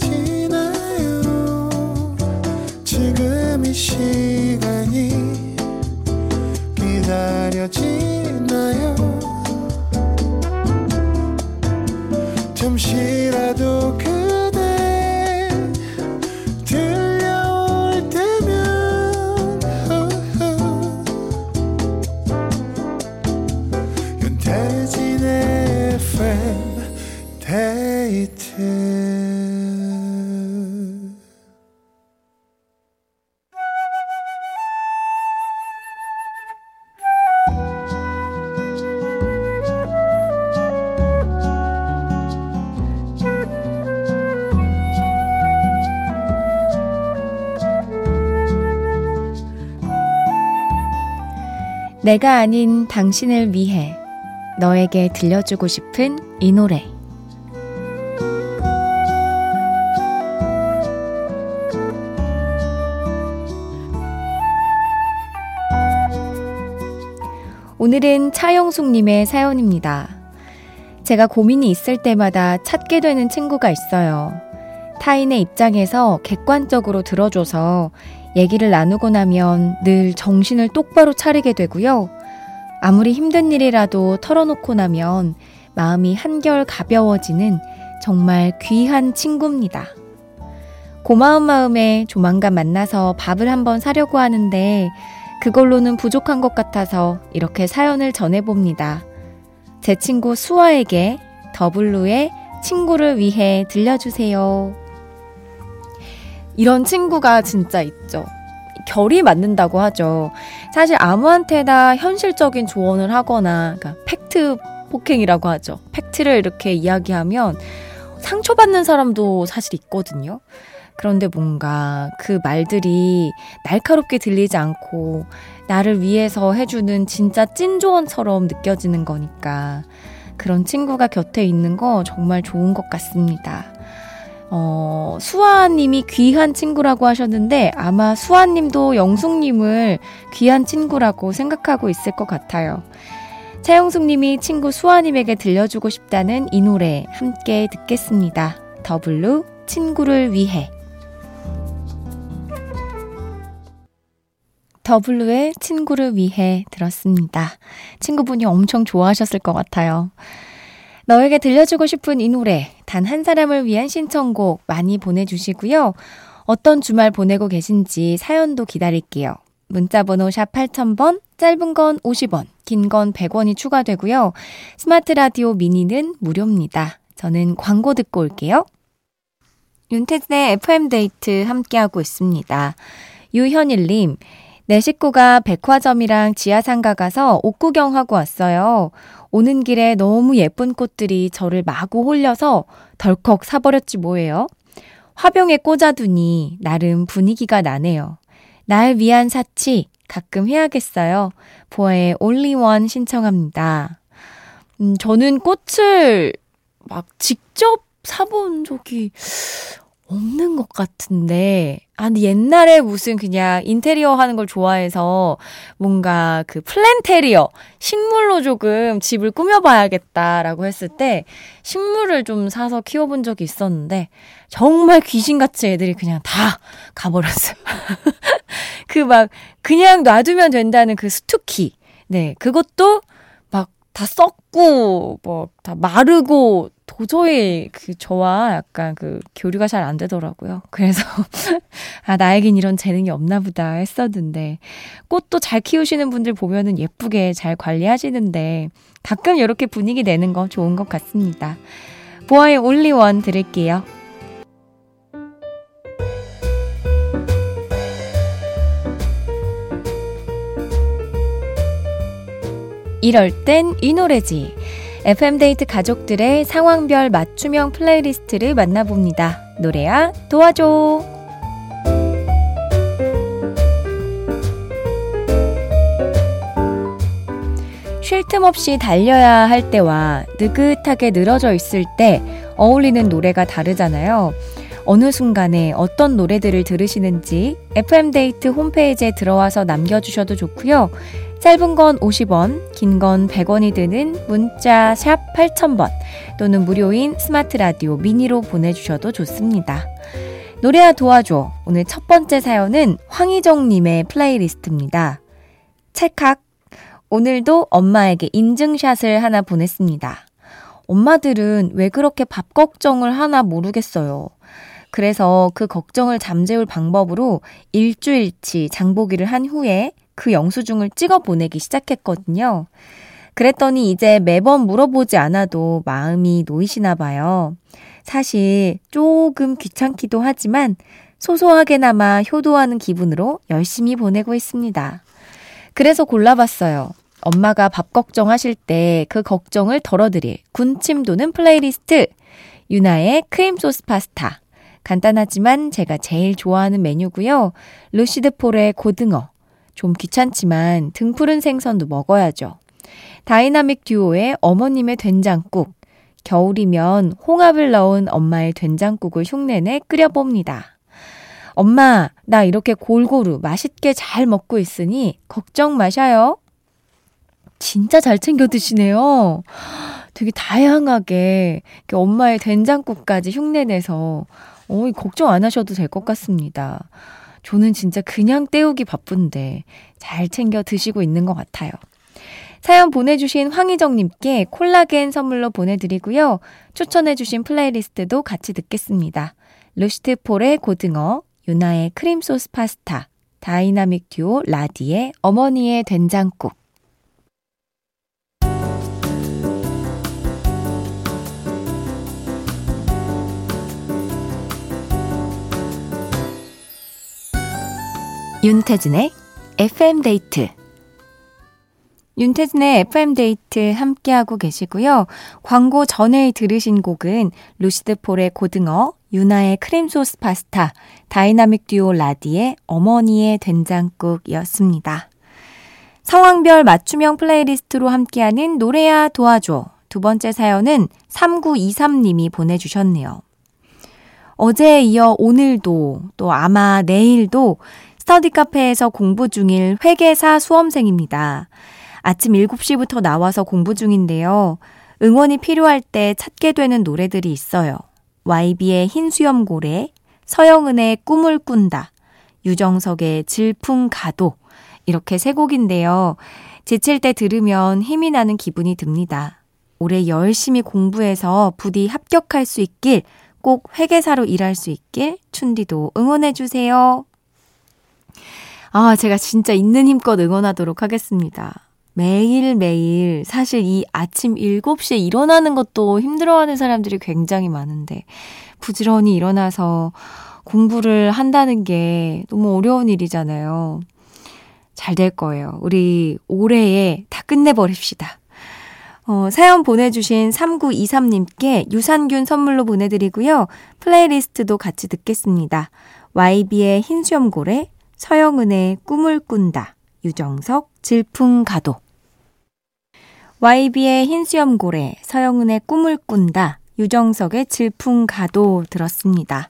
지나요 지금 이 시간이 기다려지나요. 잠시라도 그대 들려올 때면 윤태진의 FM데이트. 내가 아닌 당신을 위해 너에게 들려주고 싶은 이 노래. 오늘은 차영숙님의 사연입니다. 제가 고민이 있을 때마다 찾게 되는 친구가 있어요. 타인의 입장에서 객관적으로 들어줘서 얘기를 나누고 나면 늘 정신을 똑바로 차리게 되고요. 아무리 힘든 일이라도 털어놓고 나면 마음이 한결 가벼워지는 정말 귀한 친구입니다. 고마운 마음에 조만간 만나서 밥을 한번 사려고 하는데 그걸로는 부족한 것 같아서 이렇게 사연을 전해봅니다. 제 친구 수아에게 더블루의 친구를 위해 들려주세요. 이런 친구가 진짜 있죠. 결이 맞는다고 하죠. 사실 아무한테나 현실적인 조언을 하거나, 그러니까 팩트 폭행이라고 하죠. 팩트를 이렇게 이야기하면 상처받는 사람도 사실 있거든요. 그런데 뭔가 그 말들이 날카롭게 들리지 않고 나를 위해서 해주는 진짜 찐 조언처럼 느껴지는 거니까 그런 친구가 곁에 있는 거 정말 좋은 것 같습니다. 수아님이 귀한 친구라고 하셨는데 아마 수아님도 영숙님을 귀한 친구라고 생각하고 있을 것 같아요. 차영숙님이 친구 수아님에게 들려주고 싶다는 이 노래 함께 듣겠습니다. 더블루 친구를 위해. 더블루의 친구를 위해 들었습니다. 친구분이 엄청 좋아하셨을 것 같아요. 너에게 들려주고 싶은 이 노래, 단 한 사람을 위한 신청곡 많이 보내주시고요. 어떤 주말 보내고 계신지 사연도 기다릴게요. 문자번호 샵 8000번, 짧은 건 50원, 긴 건 100원이 추가되고요. 스마트 라디오 미니는 무료입니다. 저는 광고 듣고 올게요. 윤태진의 FM데이트 함께하고 있습니다. 유현일님, 내 식구가 백화점이랑 지하상가 가서 옷 구경하고 왔어요. 오는 길에 너무 예쁜 꽃들이 저를 마구 홀려서 덜컥 사버렸지 뭐예요. 화병에 꽂아두니 나름 분위기가 나네요. 날 위한 사치 가끔 해야겠어요. 보아의 올리원 신청합니다. 저는 꽃을 막 직접 사본 적이 없는 것 같은데, 아니 옛날에 무슨 그냥 인테리어 하는 걸 좋아해서 뭔가 그 플랜테리어, 식물로 조금 집을 꾸며봐야겠다라고 했을 때 식물을 좀 사서 키워본 적이 있었는데 정말 귀신같이 애들이 그냥 다 가버렸어요. 그 막 그냥 놔두면 된다는 그 스투키, 네, 그것도 막 다 썩고 뭐 다 마르고 도저히 그 저와 약간 그 교류가 잘 안 되더라고요. 그래서 아, 나에겐 이런 재능이 없나 보다 했었는데, 꽃도 잘 키우시는 분들 보면은 예쁘게 잘 관리하시는데 가끔 이렇게 분위기 내는 거 좋은 것 같습니다. 보아의 올리원 드릴게요. 이럴 땐 이 노래지. FM데이트 가족들의 상황별 맞춤형 플레이리스트를 만나봅니다. 노래야 도와줘. 쉴 틈 없이 달려야 할 때와 느긋하게 늘어져 있을 때 어울리는 노래가 다르잖아요. 어느 순간에 어떤 노래들을 들으시는지 FM데이트 홈페이지에 들어와서 남겨주셔도 좋고요. 짧은 건 50원, 긴 건 100원이 드는 문자 샵 8000번 또는 무료인 스마트 라디오 미니로 보내주셔도 좋습니다. 노래야 도와줘. 오늘 첫 번째 사연은 황희정님의 플레이리스트입니다. 찰칵. 오늘도 엄마에게 인증샷을 하나 보냈습니다. 엄마들은 왜 그렇게 밥 걱정을 하나 모르겠어요. 그래서 그 걱정을 잠재울 방법으로 일주일치 장보기를 한 후에 그 영수증을 찍어 보내기 시작했거든요. 그랬더니 이제 매번 물어보지 않아도 마음이 놓이시나 봐요. 사실 조금 귀찮기도 하지만 소소하게나마 효도하는 기분으로 열심히 보내고 있습니다. 그래서 골라봤어요. 엄마가 밥 걱정하실 때 그 걱정을 덜어드릴 군침 도는 플레이리스트. 유나의 크림소스 파스타. 간단하지만 제가 제일 좋아하는 메뉴고요. 루시드 폴의 고등어. 좀 귀찮지만 등푸른 생선도 먹어야죠. 다이나믹 듀오의 어머님의 된장국. 겨울이면 홍합을 넣은 엄마의 된장국을 흉내내 끓여봅니다. 엄마, 나 이렇게 골고루 맛있게 잘 먹고 있으니 걱정 마셔요. 진짜 잘 챙겨 드시네요. 되게 다양하게 엄마의 된장국까지 흉내내서 걱정 안 하셔도 될 것 같습니다. 저는 진짜 그냥 때우기 바쁜데 잘 챙겨 드시고 있는 것 같아요. 사연 보내주신 황희정님께 콜라겐 선물로 보내드리고요. 추천해주신 플레이리스트도 같이 듣겠습니다. 루시드 폴의 고등어, 유나의 크림소스 파스타, 다이나믹 듀오 라디의 어머니의 된장국. 윤태진의 FM데이트. 윤태진의 FM데이트 함께하고 계시고요. 광고 전에 들으신 곡은 루시드 폴의 고등어, 유나의 크림소스 파스타, 다이나믹 듀오 라디의 어머니의 된장국이었습니다. 상황별 맞춤형 플레이리스트로 함께하는 노래야 도와줘. 두 번째 사연은 3923님이 보내주셨네요. 어제에 이어 오늘도 또 아마 내일도 스터디 카페에서 공부 중일 회계사 수험생입니다. 아침 7시부터 나와서 공부 중인데요. 응원이 필요할 때 찾게 되는 노래들이 있어요. YB의 흰 수염고래, 서영은의 꿈을 꾼다, 유정석의 질풍가도, 이렇게 세 곡인데요. 지칠 때 들으면 힘이 나는 기분이 듭니다. 올해 열심히 공부해서 부디 합격할 수 있길, 꼭 회계사로 일할 수 있길 춘디도 응원해주세요. 아, 제가 진짜 있는 힘껏 응원하도록 하겠습니다. 매일매일 사실 이 아침 7시에 일어나는 것도 힘들어하는 사람들이 굉장히 많은데 부지런히 일어나서 공부를 한다는 게 너무 어려운 일이잖아요. 잘 될 거예요. 우리 올해에 다 끝내버립시다. 사연 보내주신 3923님께 유산균 선물로 보내드리고요. 플레이리스트도 같이 듣겠습니다. YB의 흰 수염고래, 서영은의 꿈을 꾼다, 유정석, 질풍가도. YB의 흰수염고래, 서영은의 꿈을 꾼다, 유정석의 질풍가도 들었습니다.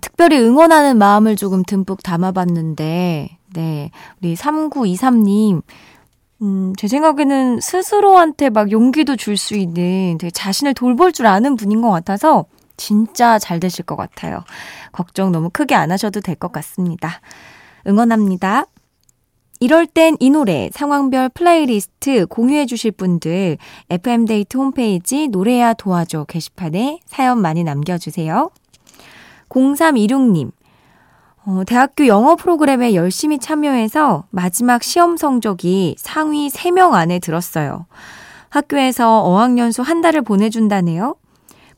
특별히 응원하는 마음을 조금 듬뿍 담아봤는데, 네, 우리 3923님, 제 생각에는 스스로한테 막 용기도 줄 수 있는, 되게 자신을 돌볼 줄 아는 분인 것 같아서 진짜 잘 되실 것 같아요. 걱정 너무 크게 안 하셔도 될 것 같습니다. 응원합니다. 이럴 땐 이 노래 상황별 플레이리스트 공유해 주실 분들 FM데이트 홈페이지 노래야 도와줘 게시판에 사연 많이 남겨주세요. 0326님, 대학교 영어 프로그램에 열심히 참여해서 마지막 시험 성적이 상위 3명 안에 들었어요. 학교에서 어학연수 한 달을 보내준다네요.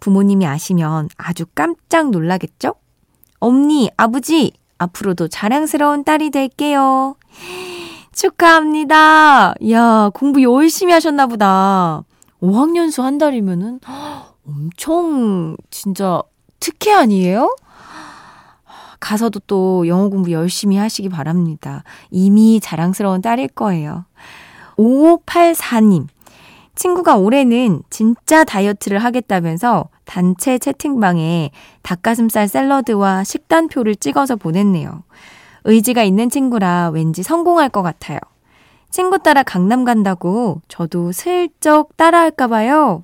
부모님이 아시면 아주 깜짝 놀라겠죠? 엄니, 아버지, 앞으로도 자랑스러운 딸이 될게요. 축하합니다. 이야, 공부 열심히 하셨나 보다. 5학년수 한 달이면은 엄청 진짜 특혜 아니에요? 가서도 또 영어 공부 열심히 하시기 바랍니다. 이미 자랑스러운 딸일 거예요. 5584님. 친구가 올해는 진짜 다이어트를 하겠다면서 단체 채팅방에 닭가슴살 샐러드와 식단표를 찍어서 보냈네요. 의지가 있는 친구라 왠지 성공할 것 같아요. 친구 따라 강남 간다고 저도 슬쩍 따라할까 봐요.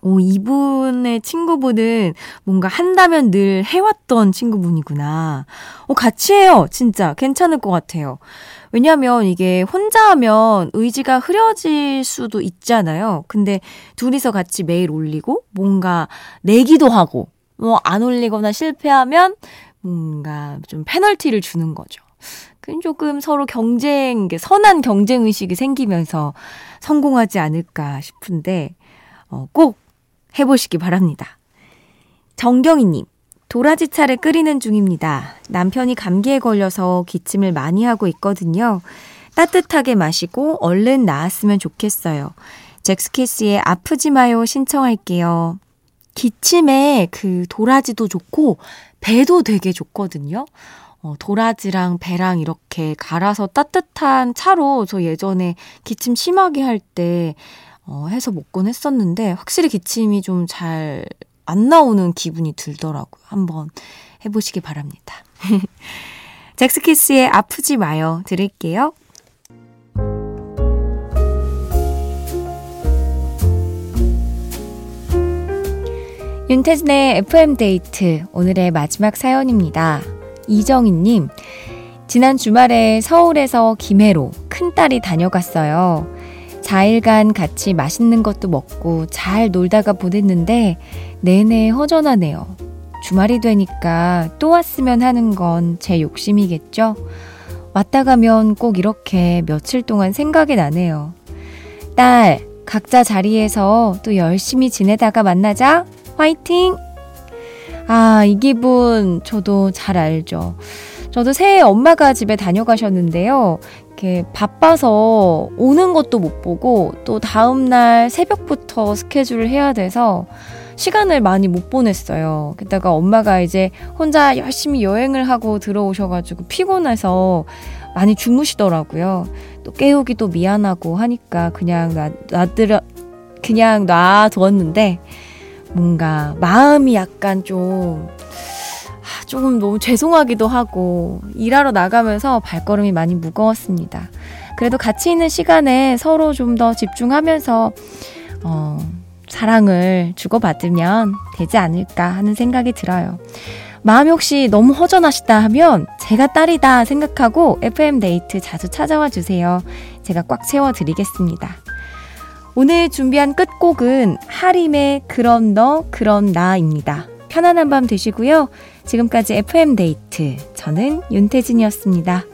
오, 이분의 친구분은 뭔가 한다면 늘 해왔던 친구분이구나. 같이 해요. 진짜 괜찮을 것 같아요. 왜냐하면 이게 혼자 하면 의지가 흐려질 수도 있잖아요. 근데 둘이서 같이 매일 올리고 뭔가 내기도 하고 안 올리거나 실패하면 뭔가 좀 페널티를 주는 거죠. 조금 서로 선한 경쟁의식이 생기면서 성공하지 않을까 싶은데 꼭 해보시기 바랍니다. 정경희님, 도라지 차를 끓이는 중입니다. 남편이 감기에 걸려서 기침을 많이 하고 있거든요. 따뜻하게 마시고 얼른 나았으면 좋겠어요. 잭스키스의 아프지 마요 신청할게요. 기침에 도라지도 좋고 배도 되게 좋거든요. 도라지랑 배랑 이렇게 갈아서 따뜻한 차로 저 예전에 기침 심하게 할 때 해서 먹곤 했었는데 확실히 기침이 좀 잘 안 나오는 기분이 들더라고요. 한번 해보시기 바랍니다. 잭스키스의 아프지 마요 드릴게요. 윤태진의 FM데이트 오늘의 마지막 사연입니다. 이정희님, 지난 주말에 서울에서 김해로 큰딸이 다녀갔어요. 4일간 같이 맛있는 것도 먹고 잘 놀다가 보냈는데 내내 허전하네요. 주말이 되니까 또 왔으면 하는 건 제 욕심이겠죠? 왔다 가면 꼭 이렇게 며칠 동안 생각이 나네요. 딸, 각자 자리에서 또 열심히 지내다가 만나자. 화이팅! 이 기분 저도 잘 알죠. 저도 새해 엄마가 집에 다녀가셨는데요. 이렇게 바빠서 오는 것도 못 보고 또 다음날 새벽부터 스케줄을 해야 돼서 시간을 많이 못 보냈어요. 게다가 엄마가 이제 혼자 열심히 여행을 하고 들어오셔가지고 피곤해서 많이 주무시더라고요. 또 깨우기도 미안하고 하니까 그냥 놔두었는데 뭔가 마음이 약간 조금 너무 죄송하기도 하고 일하러 나가면서 발걸음이 많이 무거웠습니다. 그래도 같이 있는 시간에 서로 좀 더 집중하면서 사랑을 주고받으면 되지 않을까 하는 생각이 들어요. 마음이 혹시 너무 허전하시다 하면 제가 딸이다 생각하고 FM데이트 자주 찾아와 주세요. 제가 꽉 채워드리겠습니다. 오늘 준비한 끝곡은 하림의 그런 너 그런 나입니다. 편안한 밤 되시고요. 지금까지 FM데이트 저는 윤태진이었습니다.